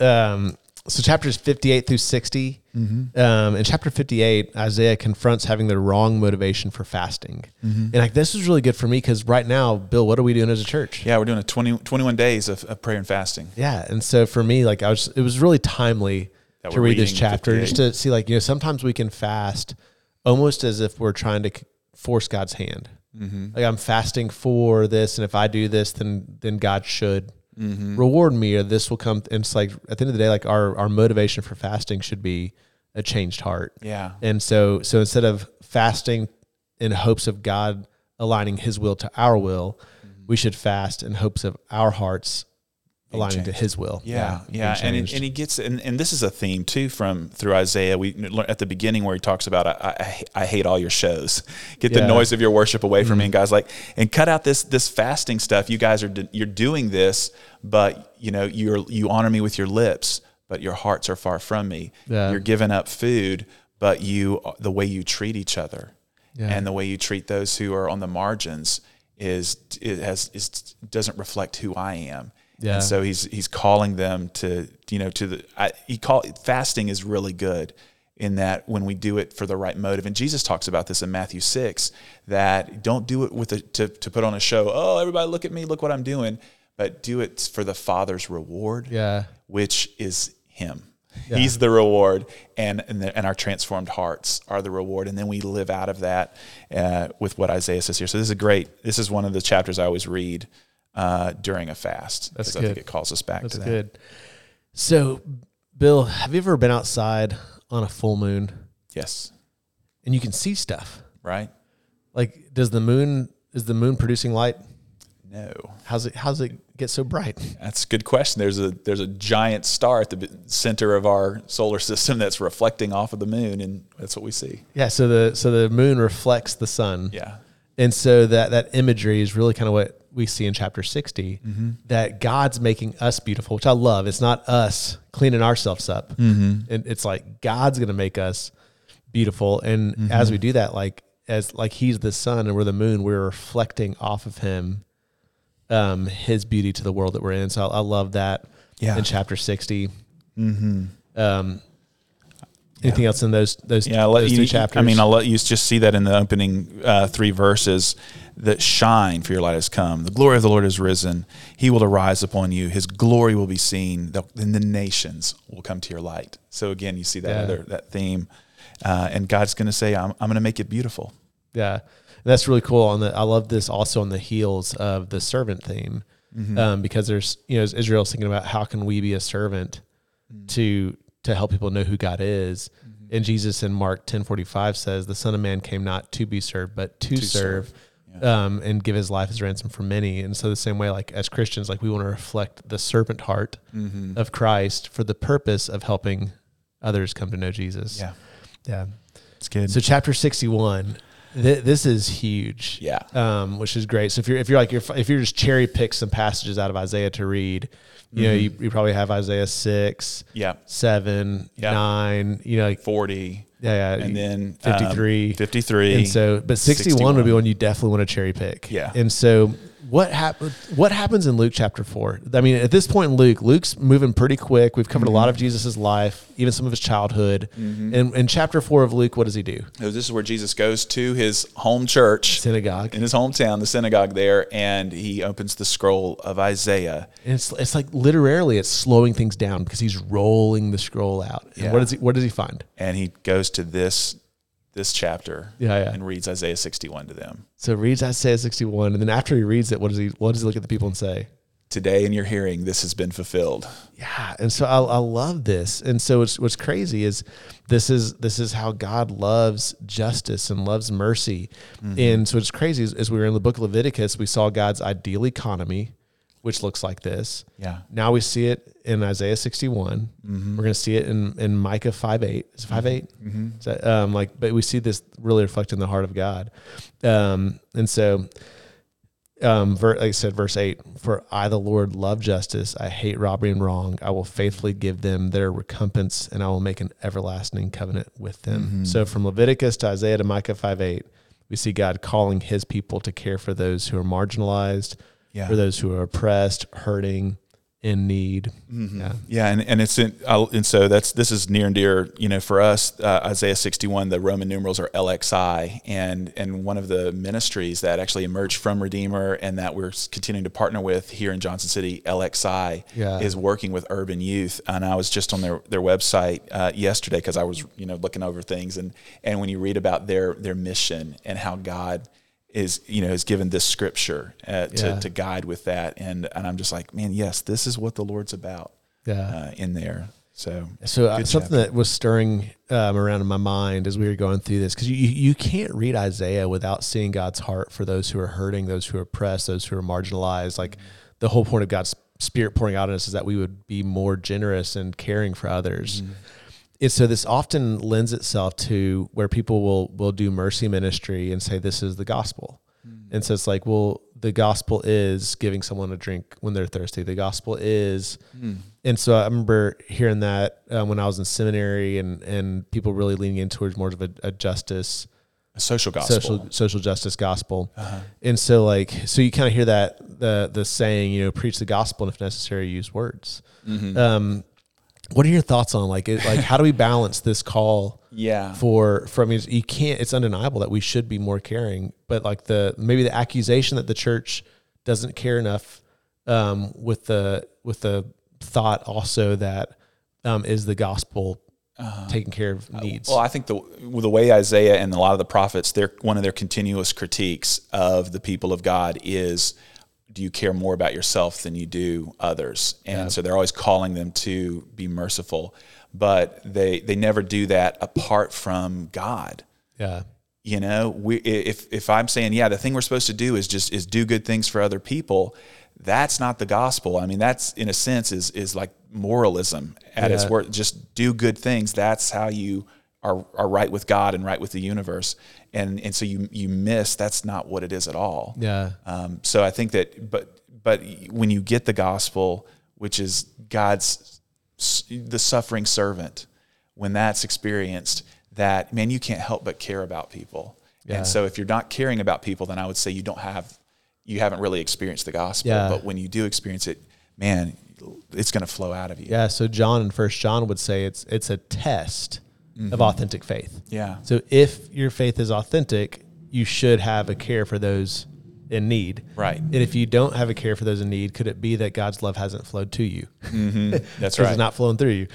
Um, so chapters fifty-eight through sixty, mm-hmm. um, in chapter fifty-eight, Isaiah confronts having the wrong motivation for fasting. Mm-hmm. And like, this is really good for me because right now, Bill, what are we doing as a church? Yeah. We're doing a twenty, twenty-one days of, of prayer and fasting. Yeah. And so for me, like I was, it was really timely that to read this chapter fifty-eight. Just to see like, you know, sometimes we can fast almost as if we're trying to force God's hand. Mm-hmm. Like I'm fasting for this. And if I do this, then, then God should Mm-hmm. reward me or this will come. And it's like at the end of the day, like our, our motivation for fasting should be a changed heart. Yeah. And so, so instead of fasting in hopes of God aligning his will to our will, mm-hmm. we should fast in hopes of our hearts aligning to his will. Yeah. Yeah. yeah. And, it, and he gets, and, and this is a theme too, from through Isaiah, we learn at the beginning where he talks about, I, I, I hate all your shows, get yeah. the noise of your worship away from mm-hmm. me. And God's like, and cut out this, this fasting stuff. You guys are, you're doing this, but you know, you're, you honor me with your lips, but your hearts are far from me. Yeah. You're giving up food, but you, the way you treat each other yeah. and the way you treat those who are on the margins is, it has, is, doesn't reflect who I am. Yeah. And so he's he's calling them to you know to the I, he call fasting is really good in that when we do it for the right motive, and Jesus talks about this in Matthew six, that don't do it with a, to to put on a show. Oh, everybody look at me, look what I'm doing, but do it for the Father's reward, yeah, which is him. Yeah. He's the reward, and and, the, and our transformed hearts are the reward, and then we live out of that uh, with what Isaiah says here. So this is a great. This is one of the chapters I always read. Uh, during a fast. That's good. I think it calls us back That's to that. That's good. So, Bill, have you ever been outside on a full moon? Yes. And you can see stuff. Right. Like, does the moon, is the moon producing light? No. How's it? How's it get so bright? That's a good question. There's a there's a giant star at the center of our solar system that's reflecting off of the moon, and that's what we see. Yeah. So the so the moon reflects the sun. Yeah. And so that that imagery is really kind of what we see in chapter sixty, mm-hmm. that God's making us beautiful, which I love. It's not us cleaning ourselves up, mm-hmm. and it's like God's going to make us beautiful. And mm-hmm. as we do that, like as like He's the sun and we're the moon, we're reflecting off of Him, um, His beauty to the world that we're in. So I, I love that yeah. in chapter sixty. Mm-hmm. Um, Anything else in those those, yeah, those you, two chapters? I mean, I'll let you just see that in the opening uh, three verses. That shine, for your light has come. The glory of the Lord is risen. He will arise upon you. His glory will be seen. Then the nations will come to your light. So again, you see that yeah. other, that theme, uh, and God's going to say, "I'm I'm going to make it beautiful." Yeah, and that's really cool. On the, I love this also on the heels of the servant theme, mm-hmm. um, because there's you know Israel's thinking about how can we be a servant mm-hmm. to. to help people know who God is. Mm-hmm. And Jesus in Mark ten forty-five says, the Son of Man came not to be served, but to, to serve, serve. Yeah. um, and give His life as ransom for many. And so the same way, like as Christians, like we want to reflect the servant heart mm-hmm. of Christ for the purpose of helping others come to know Jesus. Yeah. Yeah. It's good. So chapter sixty-one, th- this is huge. Yeah. Um, which is great. So if you're, if you're like, you're, if you're just cherry pick some passages out of Isaiah to read, you know, you, you probably have Isaiah six, yeah. seven, yeah. nine, you know, like forty, yeah, yeah. and then fifty-three, um, fifty-three, and so, but sixty-one, sixty-one would be one you definitely want to cherry pick, yeah. And so, what happened? What happens in Luke chapter four? I mean, at this point in Luke, Luke's moving pretty quick. We've covered mm-hmm. a lot of Jesus's life, even some of his childhood. Mm-hmm. And in chapter four of Luke, what does he do? So this is where Jesus goes to his home church, synagogue in his hometown, the synagogue there, and he opens the scroll of Isaiah. And it's it's like literally, it's slowing things down because he's rolling the scroll out. And yeah. What does he What does he find? And he goes to this this chapter yeah, yeah. and reads Isaiah sixty-one to them. So reads Isaiah sixty-one, and then after he reads it, what does he what does he look at the people and say? Today in your hearing, this has been fulfilled. Yeah, and so I, I love this. And so it's, what's crazy is this is this is how God loves justice and loves mercy. Mm-hmm. And so what's crazy is as we were in the book of Leviticus, we saw God's ideal economy, which looks like this. Yeah. Now we see it in Isaiah sixty-one. Mm-hmm. We're going to see it in, in Micah five eight. Is it five eight? Mm-hmm. Is that, um, like, but we see this really reflecting the heart of God. Um, and so, um, ver- like I said, verse eight, for I, the Lord, love justice. I hate robbery and wrong. I will faithfully give them their recompense, and I will make an everlasting covenant with them. Mm-hmm. So from Leviticus to Isaiah to Micah five eight, we see God calling His people to care for those who are marginalized, yeah. for those who are oppressed, hurting, in need. Mm-hmm. Yeah. Yeah. And, and it's, in, and so that's, this is near and dear, you know, for us, uh, Isaiah sixty-one, the Roman numerals are L X I. And, and one of the ministries that actually emerged from Redeemer and that we're continuing to partner with here in Johnson City, L X I yeah. is working with urban youth. And I was just on their, their website uh, yesterday, cause I was, you know, looking over things and, and when you read about their, their mission and how God is, you know, is given this scripture uh, to, yeah. to guide with that. And, and I'm just like, man, yes, this is what the Lord's about yeah. uh, in there. So, so uh, something that was stirring um, around in my mind as we were going through this, because you, you can't read Isaiah without seeing God's heart for those who are hurting, those who are oppressed, those who are marginalized. Like mm-hmm. the whole point of God's Spirit pouring out on us is that we would be more generous and caring for others. Mm-hmm. And so this often lends itself to where people will will do mercy ministry and say, this is the gospel. Mm-hmm. And so it's like, well, the gospel is giving someone a drink when they're thirsty. The gospel is. Mm. And so I remember hearing that um, when I was in seminary and, and people really leaning in towards more of a, a justice. A social gospel. Social, social justice gospel. Uh-huh. And so like, so you kind of hear that, the, the saying, you know, preach the gospel and if necessary, use words. Mm-hmm. Um What are your thoughts on like, it, like how do we balance this call? Yeah. For, for, I mean, you can't, it's undeniable that we should be more caring, but like the, maybe the accusation that the church doesn't care enough, um, with the, with the thought also that, um, is the gospel uh, taking care of needs. Well, I think the, the way Isaiah and a lot of the prophets, they're one of their continuous critiques of the people of God is, do you care more about yourself than you do others? And yeah. so they're always calling them to be merciful, but they, they never do that apart from God. Yeah. You know, we, if if I'm saying, yeah, the thing we're supposed to do is just is do good things for other people, that's not the gospel. I mean, that's in a sense is is like moralism at yeah. its worst. Just do good things. That's how you are are right with God and right with the universe. And and so you you miss that's not what it is at all. Yeah. Um. So I think that, but but when you get the gospel, which is God's the suffering servant, when that's experienced, that, man, you can't help but care about people. Yeah. And so if you're not caring about people, then I would say you don't have, you haven't really experienced the gospel. Yeah. But when you do experience it, man, it's going to flow out of you. Yeah. So John in First John would say it's it's a test mm-hmm. of authentic faith. Yeah. So if your faith is authentic, you should have a care for those in need. Right. And if you don't have a care for those in need, could it be that God's love hasn't flowed to you? Mm-hmm. That's right. It's not flowing through you.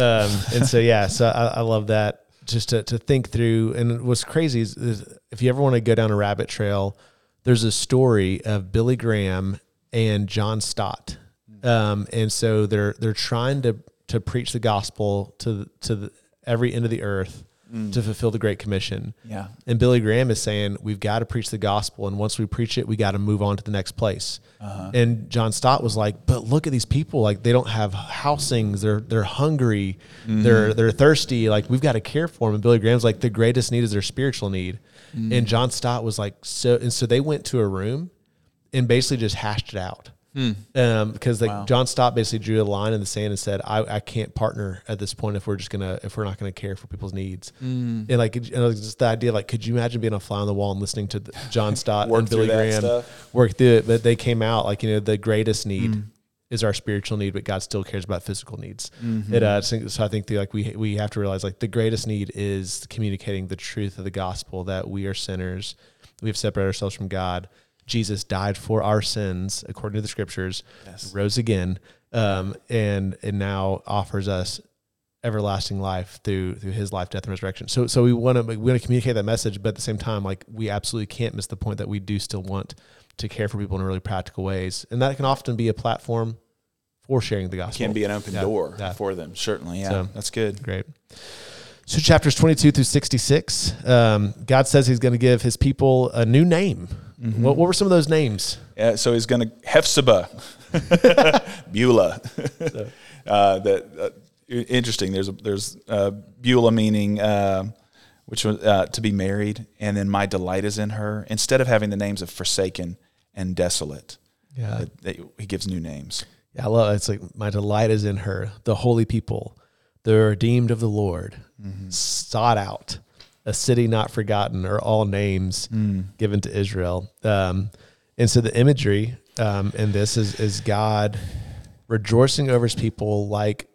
Um, and so, yeah, so I, I love that. Just to, to think through, and what's crazy is, is if you ever want to go down a rabbit trail, there's a story of Billy Graham and John Stott, um, and so they're they're trying to to preach the gospel to to the, every end of the earth mm. to fulfill the Great Commission. Yeah, and Billy Graham is saying we've got to preach the gospel, and once we preach it, we got to move on to the next place. Uh-huh. And John Stott was like, "But look at these people! Like they don't have housings. They're they're hungry. Mm-hmm. They're they're thirsty. Like we've got to care for them." And Billy Graham's like, "The greatest need is their spiritual need." Mm-hmm. And John Stott was like, "So and so." They went to a room and basically just hashed it out mm. um, because like wow. John Stott basically drew a line in the sand and said, "I, I can't partner at this point if we're just gonna if we're not gonna care for people's needs." Mm. And like and it was just the idea, like, could you imagine being a fly on the wall and listening to the, John Stott and Billy Graham stuff. Work through it? But they came out like, you know, the greatest need. Mm. is our spiritual need, but God still cares about physical needs. Mm-hmm. It, uh, so I think the, like we we have to realize like the greatest need is communicating the truth of the gospel that we are sinners, we have separated ourselves from God. Jesus died for our sins according to the scriptures, yes. rose again, um, and and now offers us everlasting life through through His life, death, and resurrection. So so we want to we want to communicate that message, but at the same time, like we absolutely can't miss the point that we do still want to care for people in really practical ways. And that can often be a platform for sharing the gospel. It can be an open yeah, door yeah. for them, certainly. Yeah, so, that's good. Great. So chapters twenty-two through sixty-six, um, God says he's going to give his people a new name. Mm-hmm. What, what were some of those names? Yeah, so he's going to Hephzibah, Beulah. uh, that, uh, interesting. There's, a, there's uh, Beulah meaning... Uh, which was uh, to be married, and then my delight is in her. Instead of having the names of forsaken and desolate, yeah, uh, they, he gives new names. Yeah, I love it. It's like my delight is in her, the holy people, the redeemed of the Lord, mm-hmm. sought out, a city not forgotten, are all names mm. given to Israel. Um, and so the imagery um, in this is is God rejoicing over his people like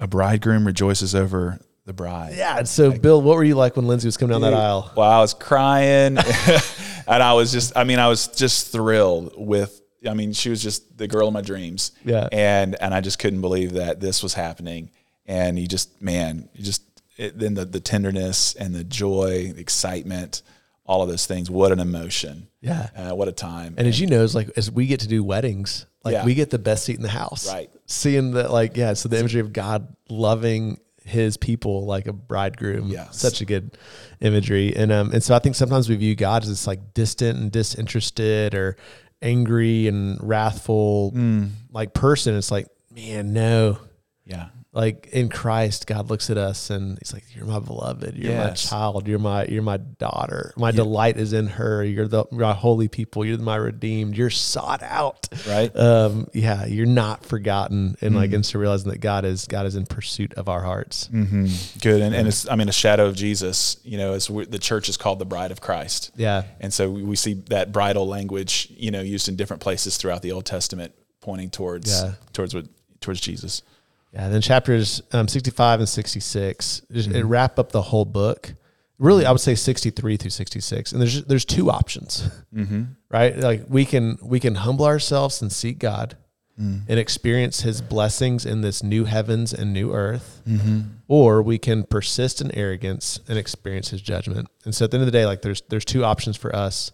a bridegroom rejoices over the bride. Yeah. So like, Bill, what were you like when Lindsay was coming down dude, that aisle? Well, I was crying and I was just, I mean, I was just thrilled with, I mean, she was just the girl of my dreams. Yeah. And, and I just couldn't believe that this was happening. And you just, man, you just, it, then the, the tenderness and the joy, the excitement, all of those things. What an emotion. Yeah. Uh, what a time. And, and as you know, it's like, as we get to do weddings, like yeah. we get the best seat in the house, right? Seeing that, like, yeah. So the imagery of God loving his people like a bridegroom, yes. such a good imagery. And, um, and so I think sometimes we view God as this like distant and disinterested or angry and wrathful, mm. like person. It's like, man, no. Yeah. Like in Christ, God looks at us and he's like, you're my beloved, you're yes. my child, you're my, you're my daughter. My yeah. delight is in her. You're the my holy people. You're my redeemed. You're sought out. Right. Um, yeah. You're not forgotten. And mm-hmm. like, and so realizing that God is, God is in pursuit of our hearts. Mm-hmm. Good. And, and it's, I mean, a shadow of Jesus, you know, as the church is called the bride of Christ. Yeah. And so we, we see that bridal language, you know, used in different places throughout the Old Testament, pointing towards, yeah. towards what, towards Jesus. Yeah, then chapters um, sixty-five and sixty-six, mm-hmm. it wrap up the whole book. Really, I would say sixty-three through sixty-six, and there's there's two options, mm-hmm. right? Like we can we can humble ourselves and seek God, mm. and experience His blessings in this new heavens and new earth, mm-hmm. or we can persist in arrogance and experience His judgment. And so, at the end of the day, like there's there's two options for us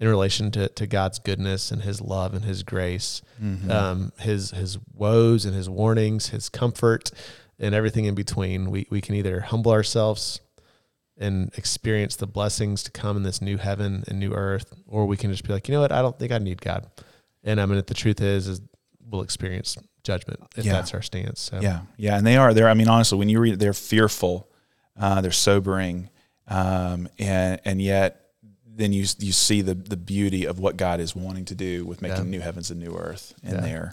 in relation to, to God's goodness and his love and his grace, mm-hmm. um, his, his woes and his warnings, his comfort and everything in between. We, we can either humble ourselves and experience the blessings to come in this new heaven and new earth, or we can just be like, you know what, I don't think I need God. And I mean, the truth is, is we'll experience judgment if yeah. that's our stance. So. Yeah. Yeah. And they are there. I mean, honestly, when you read it, they're fearful, uh, they're sobering. Um, and, and yet then you, you see the, the beauty of what God is wanting to do with making yeah. new heavens and new earth in yeah. there.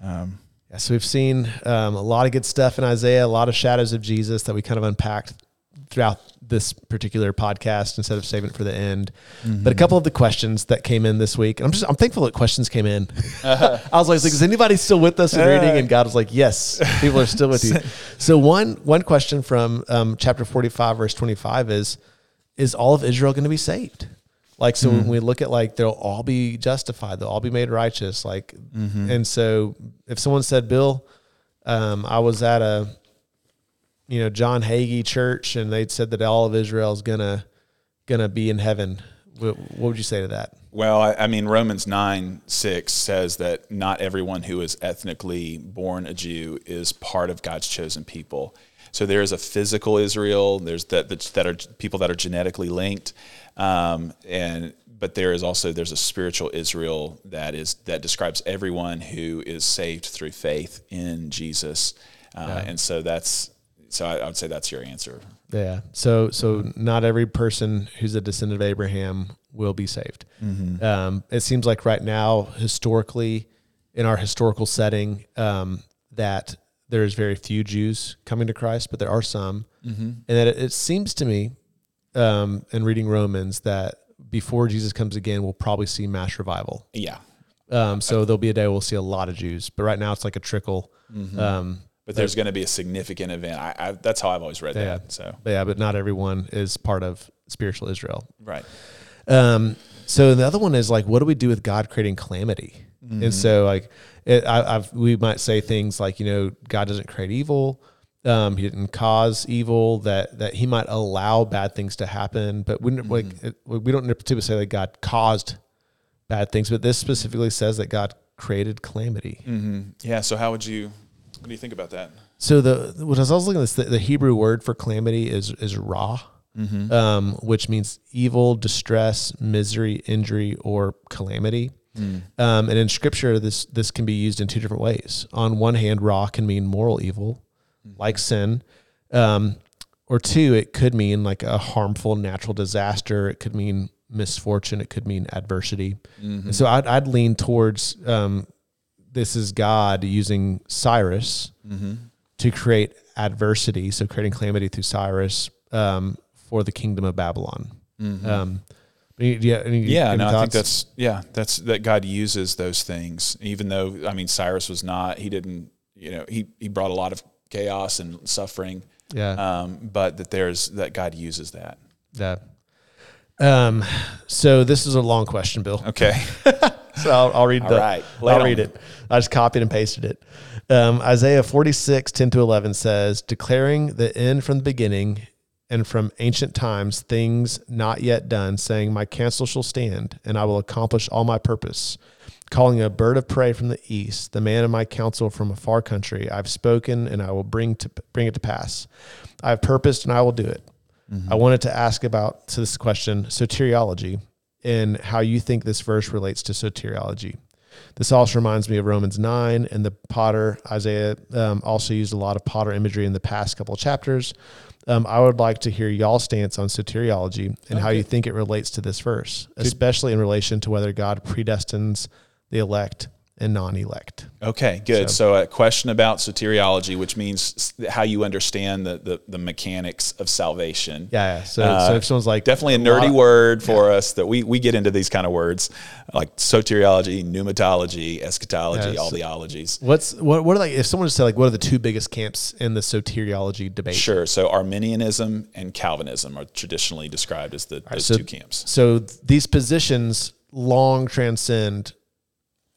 Um, yeah, so we've seen, um, a lot of good stuff in Isaiah, a lot of shadows of Jesus that we kind of unpacked throughout this particular podcast instead of saving it for the end. Mm-hmm. But a couple of the questions that came in this week, and I'm just, I'm thankful that questions came in. Uh-huh. I was like, is anybody still with us in uh-huh. reading? And God was like, yes, people are still with you. So one, one question from um, chapter forty-five, verse twenty-five is, is all of Israel going to be saved? Like, so mm-hmm. when we look at like, they'll all be justified. They'll all be made righteous. Like, mm-hmm. and so if someone said, Bill, um, I was at a, you know, John Hagee church, and they'd said that all of Israel is going to, going to be in heaven. What, what would you say to that? Well, I, I mean, Romans nine, six says that not everyone who is ethnically born a Jew is part of God's chosen people. So there is a physical Israel. There's that, that, that are people that are genetically linked. Um, and, but there is also, there's a spiritual Israel that is, that describes everyone who is saved through faith in Jesus. Uh, yeah. And so that's, So I, I would say that's your answer. Yeah. So so not every person who's a descendant of Abraham will be saved. Mm-hmm. Um, it seems like right now, historically, in our historical setting, um, that there is very few Jews coming to Christ, but there are some. Mm-hmm. And that it, it seems to me, um, in reading Romans, that before Jesus comes again, we'll probably see mass revival. Yeah. Um, so okay. there'll be a day we'll see a lot of Jews. But right now it's like a trickle. Mm-hmm. Um But there's going to be a significant event. I, I, that's how I've always read yeah. that. So yeah, but not everyone is part of spiritual Israel, right? Um, so the other one is like, what do we do with God creating calamity? Mm-hmm. And so like, it, I, I've, we might say things like, you know, God doesn't create evil. Um, he didn't cause evil. That that he might allow bad things to happen, but we mm-hmm. like it, we don't typically say that God caused bad things. But this specifically says that God created calamity. Mm-hmm. Yeah. So how would you? What do you think about that? So the what I was looking at this, the, the Hebrew word for calamity is is ra, mm-hmm. um, which means evil, distress, misery, injury, or calamity. Mm. Um, and in Scripture, this this can be used in two different ways. On one hand, ra can mean moral evil, mm-hmm. like sin, um, or two, it could mean like a harmful natural disaster. It could mean misfortune. It could mean adversity. Mm-hmm. And so I'd, I'd lean towards. Um, This is God using Cyrus mm-hmm. to create adversity, so creating calamity through Cyrus um, for the kingdom of Babylon. Mm-hmm. Um, yeah, any, yeah any no, thoughts? I think that's yeah, that's that God uses those things, even though I mean Cyrus was not he didn't you know he he brought a lot of chaos and suffering. Yeah, um, but that there's that God uses that. That. Um. So this is a long question, Bill. Okay. So I'll, I'll read the, right, I'll read it. I just copied and pasted it. Um, Isaiah forty-six, ten to eleven says, declaring the end from the beginning and from ancient times, things not yet done, saying, my counsel shall stand and I will accomplish all my purpose. Calling a bird of prey from the east, the man of my counsel from a far country, I've spoken and I will bring to bring it to pass. I've purposed and I will do it. Mm-hmm. I wanted to ask about, so this question, soteriology. And how you think this verse relates to soteriology. This also reminds me of Romans nine and the potter. Isaiah um, also used a lot of potter imagery in the past couple of chapters. Um, I would like to hear y'all's stance on soteriology and okay. how you think it relates to this verse, especially in relation to whether God predestines the elect and non-elect. Okay, good. So, so a question about soteriology, which means how you understand the the, the mechanics of salvation. Yeah, yeah. So, uh, so if someone's like... Definitely a nerdy a word for yeah. us that we we get into these kind of words, like soteriology, pneumatology, eschatology, yeah, all so the ologies. What's, what, what are like, if someone just said, like, what are the two biggest camps in the soteriology debate? Sure, so Arminianism and Calvinism are traditionally described as the, right, those so, two camps. So these positions long transcend...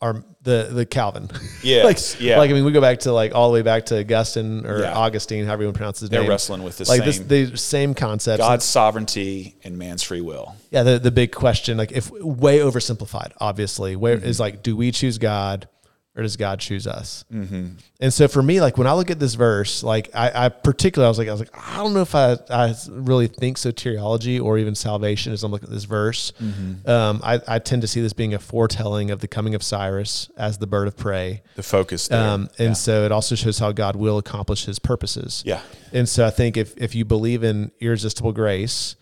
Are the the Calvin? Yeah, like yeah. Like I mean, we go back to like all the way back to Augustine or yeah. Augustine, however you want to pronounce his They're name. They're wrestling with the like same this, the same concepts: God's sovereignty and man's free will. Yeah, the the big question, like if way oversimplified, obviously, where mm-hmm. is like, do we choose God or does God choose us? Mm-hmm. And so for me, like when I look at this verse, like I, I particularly, I was like, I was like, I don't know if I, I really think soteriology or even salvation as I'm looking at this verse. Mm-hmm. Um, I, I tend to see this being a foretelling of the coming of Cyrus as the bird of prey. The focus there. Um, and yeah. so it also shows how God will accomplish his purposes. Yeah. And so I think if, if you believe in irresistible grace,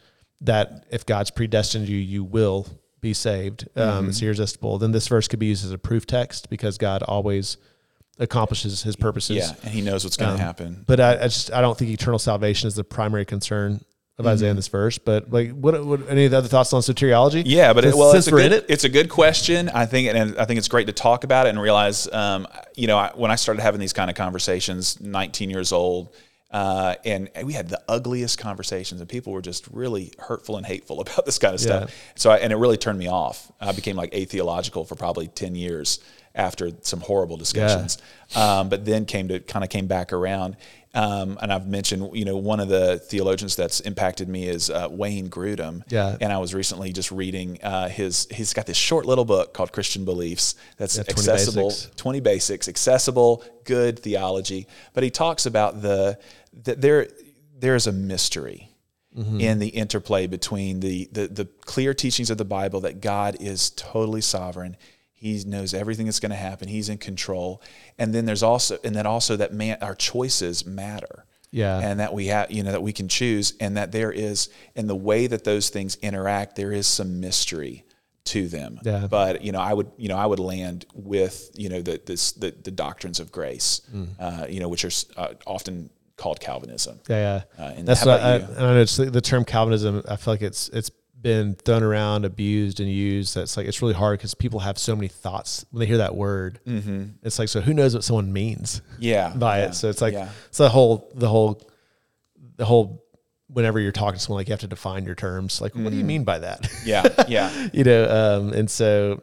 that if God's predestined you, you will be saved. Um, mm-hmm. It's irresistible. Then this verse could be used as a proof text because God always accomplishes his purposes. Yeah, and he knows what's going to um, happen. But I, I just, I don't think eternal salvation is the primary concern of mm-hmm. Isaiah in this verse. But like, what, what any other thoughts on soteriology? Yeah, but it, well, it's a, good, it? it's a good question. I think, and I think it's great to talk about it and realize, um, you know, I, when I started having these kind of conversations, nineteen years old, Uh, and we had the ugliest conversations, and people were just really hurtful and hateful about this kind of stuff. Yeah. So, I, and it really turned me off. I became like atheological for probably ten years after some horrible discussions. Yeah. Um, but then came to kind of came back around. Um, and I've mentioned, you know, one of the theologians that's impacted me is uh, Wayne Grudem. Yeah. And I was recently just reading uh, his, he's got this short little book called Christian Beliefs that's yeah, accessible, basics. twenty basics, accessible, good theology. But he talks about the, that there, there is a mystery mm-hmm. in the interplay between the, the, the clear teachings of the Bible that God is totally sovereign. He knows everything that's going to happen. He's in control. And then there's also, and then also that man, our choices matter. Yeah. And that we have, you know, that we can choose, and that there is, in the way that those things interact, there is some mystery to them. Yeah. But, you know, I would, you know, I would land with, you know, the, this, the, the doctrines of grace, mm. uh, you know, which are uh, often called Calvinism. Yeah. yeah. Uh, and that's what I, I know. It's the term Calvinism. I feel like it's, it's, been thrown around, abused, and used. That's like, it's really hard because people have so many thoughts when they hear that word. Mm-hmm. It's like, so who knows what someone means yeah, by yeah, it? So it's like, yeah. it's the whole, the whole, the whole, whenever you're talking to someone, like you have to define your terms. Like, mm-hmm. what do you mean by that? Yeah. Yeah. you know? Um, and so,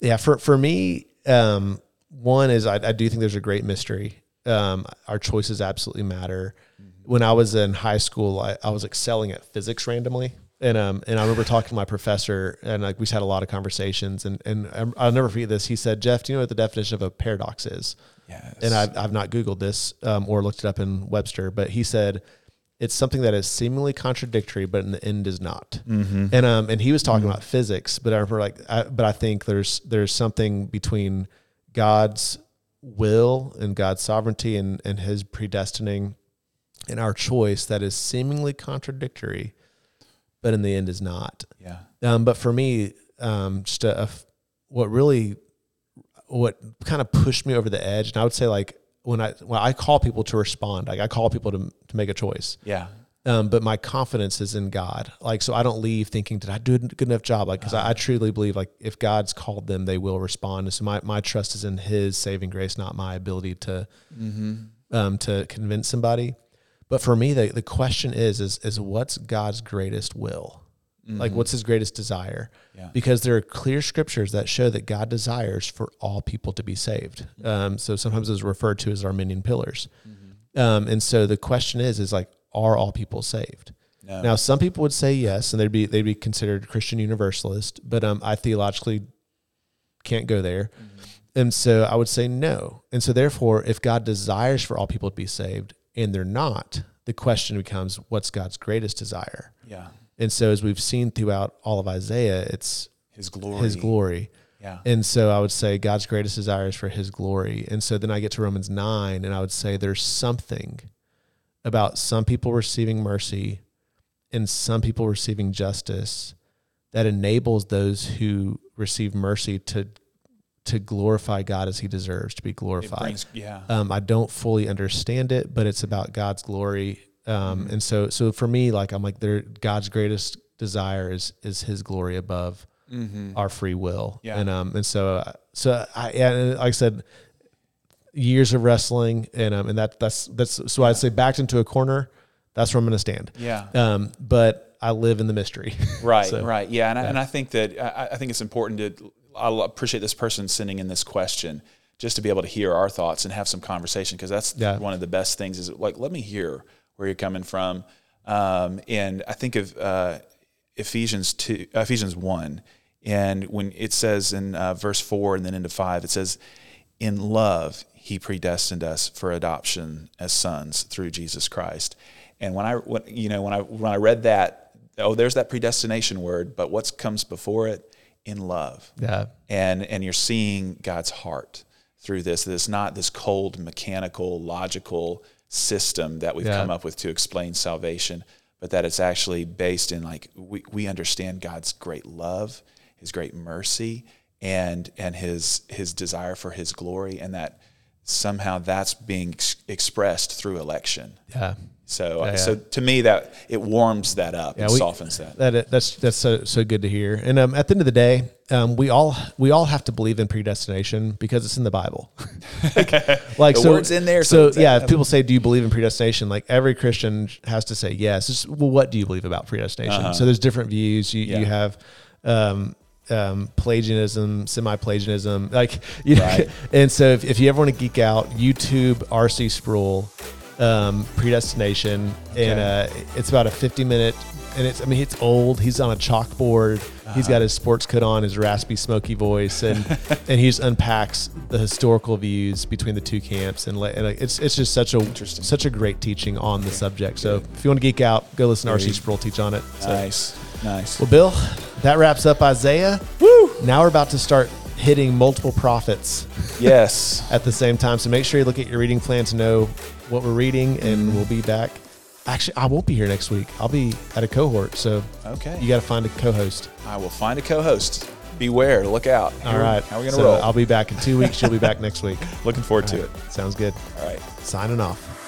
yeah, for, for me, um, one is I, I do think there's a great mystery. Um, our choices absolutely matter. Mm-hmm. When I was in high school, I, I was excelling at physics randomly. And um and I remember talking to my professor, and like we had a lot of conversations, and and I'll never forget this. He said, "Jeff, do you know what the definition of a paradox is?" Yes. And I've I've not Googled this um, or looked it up in Webster, but he said it's something that is seemingly contradictory, but in the end is not. Mm-hmm. And um and he was talking mm-hmm. about physics, but I remember like I, but I think there's there's something between God's will and God's sovereignty and and His predestining and our choice that is seemingly contradictory, but in the end is not. Yeah. Um, but for me, um, just a, a, what really, what kind of pushed me over the edge, and I would say like when I when I call people to respond, like I call people to to make a choice. Yeah. Um, but my confidence is in God. Like, so I don't leave thinking, did I do a good enough job? Like, because uh-huh. I, I truly believe like if God's called them, they will respond. And so my my trust is in His saving grace, not my ability to mm-hmm. um, to convince somebody. But for me, the, the question is, is, is what's God's greatest will? Mm-hmm. Like, what's His greatest desire? Yeah. Because there are clear scriptures that show that God desires for all people to be saved. Mm-hmm. Um, so sometimes it's referred to as Arminian pillars. Mm-hmm. Um, and so the question is, is like, are all people saved? No. Now, some people would say yes, and they'd be, they'd be considered Christian universalist, but um, I theologically can't go there. Mm-hmm. And so I would say no. And so therefore, if God desires for all people to be saved, and they're not, the question becomes, what's God's greatest desire? Yeah. And so as we've seen throughout all of Isaiah, it's His glory. His glory. Yeah. And so I would say God's greatest desire is for His glory. And so then I get to Romans nine, and I would say there's something about some people receiving mercy and some people receiving justice that enables those who receive mercy to to glorify God as He deserves to be glorified. Brings, yeah. Um, I don't fully understand it, but it's about God's glory. Um, mm-hmm. And so, so for me, like, I'm like there, God's greatest desire is, is His glory above mm-hmm. our free will. Yeah. And, um, and so, so I, and like I said, years of wrestling and, um, and that that's, that's, so yeah. I'd say backed into a corner, that's where I'm going to stand. Yeah. Um, but I live in the mystery. Right. so, right. Yeah. And I, yeah. and I think that, I, I think it's important to, I'll appreciate this person sending in this question just to be able to hear our thoughts and have some conversation. Cause that's yeah. one of the best things is like, let me hear where you're coming from. Um, and I think of, uh, Ephesians two, Ephesians one. And when it says in uh, verse four and then into five, it says, in love, he predestined us for adoption as sons through Jesus Christ. And when I, when, you know, when I when I read that, oh, there's that predestination word, but what comes before it? In love. Yeah. And and you're seeing God's heart through this. That it's not this cold, mechanical, logical system that we've yeah. come up with to explain salvation, but that it's actually based in like we, we understand God's great love, His great mercy, and and His His desire for His glory, and that somehow that's being ex- expressed through election. Yeah. So, yeah, yeah. so to me, that it warms that up yeah, and we, softens that. that. That's that's so so good to hear. And um, at the end of the day, um, we all we all have to believe in predestination because it's in the Bible. like, like the so, word's in there. So, so yeah, if people say, "Do you believe in predestination?" Like every Christian has to say yes. It's, well, what do you believe about predestination? Uh-huh. So there's different views. You yeah. you have. Um, Um, Pelagianism, semi-Pelagianism, like you right. know. And so, if, if you ever want to geek out, YouTube R C Sproul, um, predestination, okay. and uh, it's about a fifty minute. And it's I mean it's old. He's on a chalkboard. Uh-huh. He's got his sports coat on, his raspy, smoky voice, and and he just unpacks the historical views between the two camps. And like, and like it's it's just such a such a great teaching on the subject. So Good. If you want to geek out, go listen to R C Sproul teach on it. So. Nice. Nice. Well, Bill, that wraps up Isaiah. Woo! Now we're about to start hitting multiple prophets. Yes. At the same time. So make sure you look at your reading plan to know what we're reading, and mm. we'll be back. Actually, I won't be here next week. I'll be at a cohort, so okay. you got to find a co-host. I will find a co-host. Beware, look out. How All right. How are we going to so roll? I'll be back in two weeks. You'll be back next week. Looking forward All to right. it. Sounds good. All right. Signing off.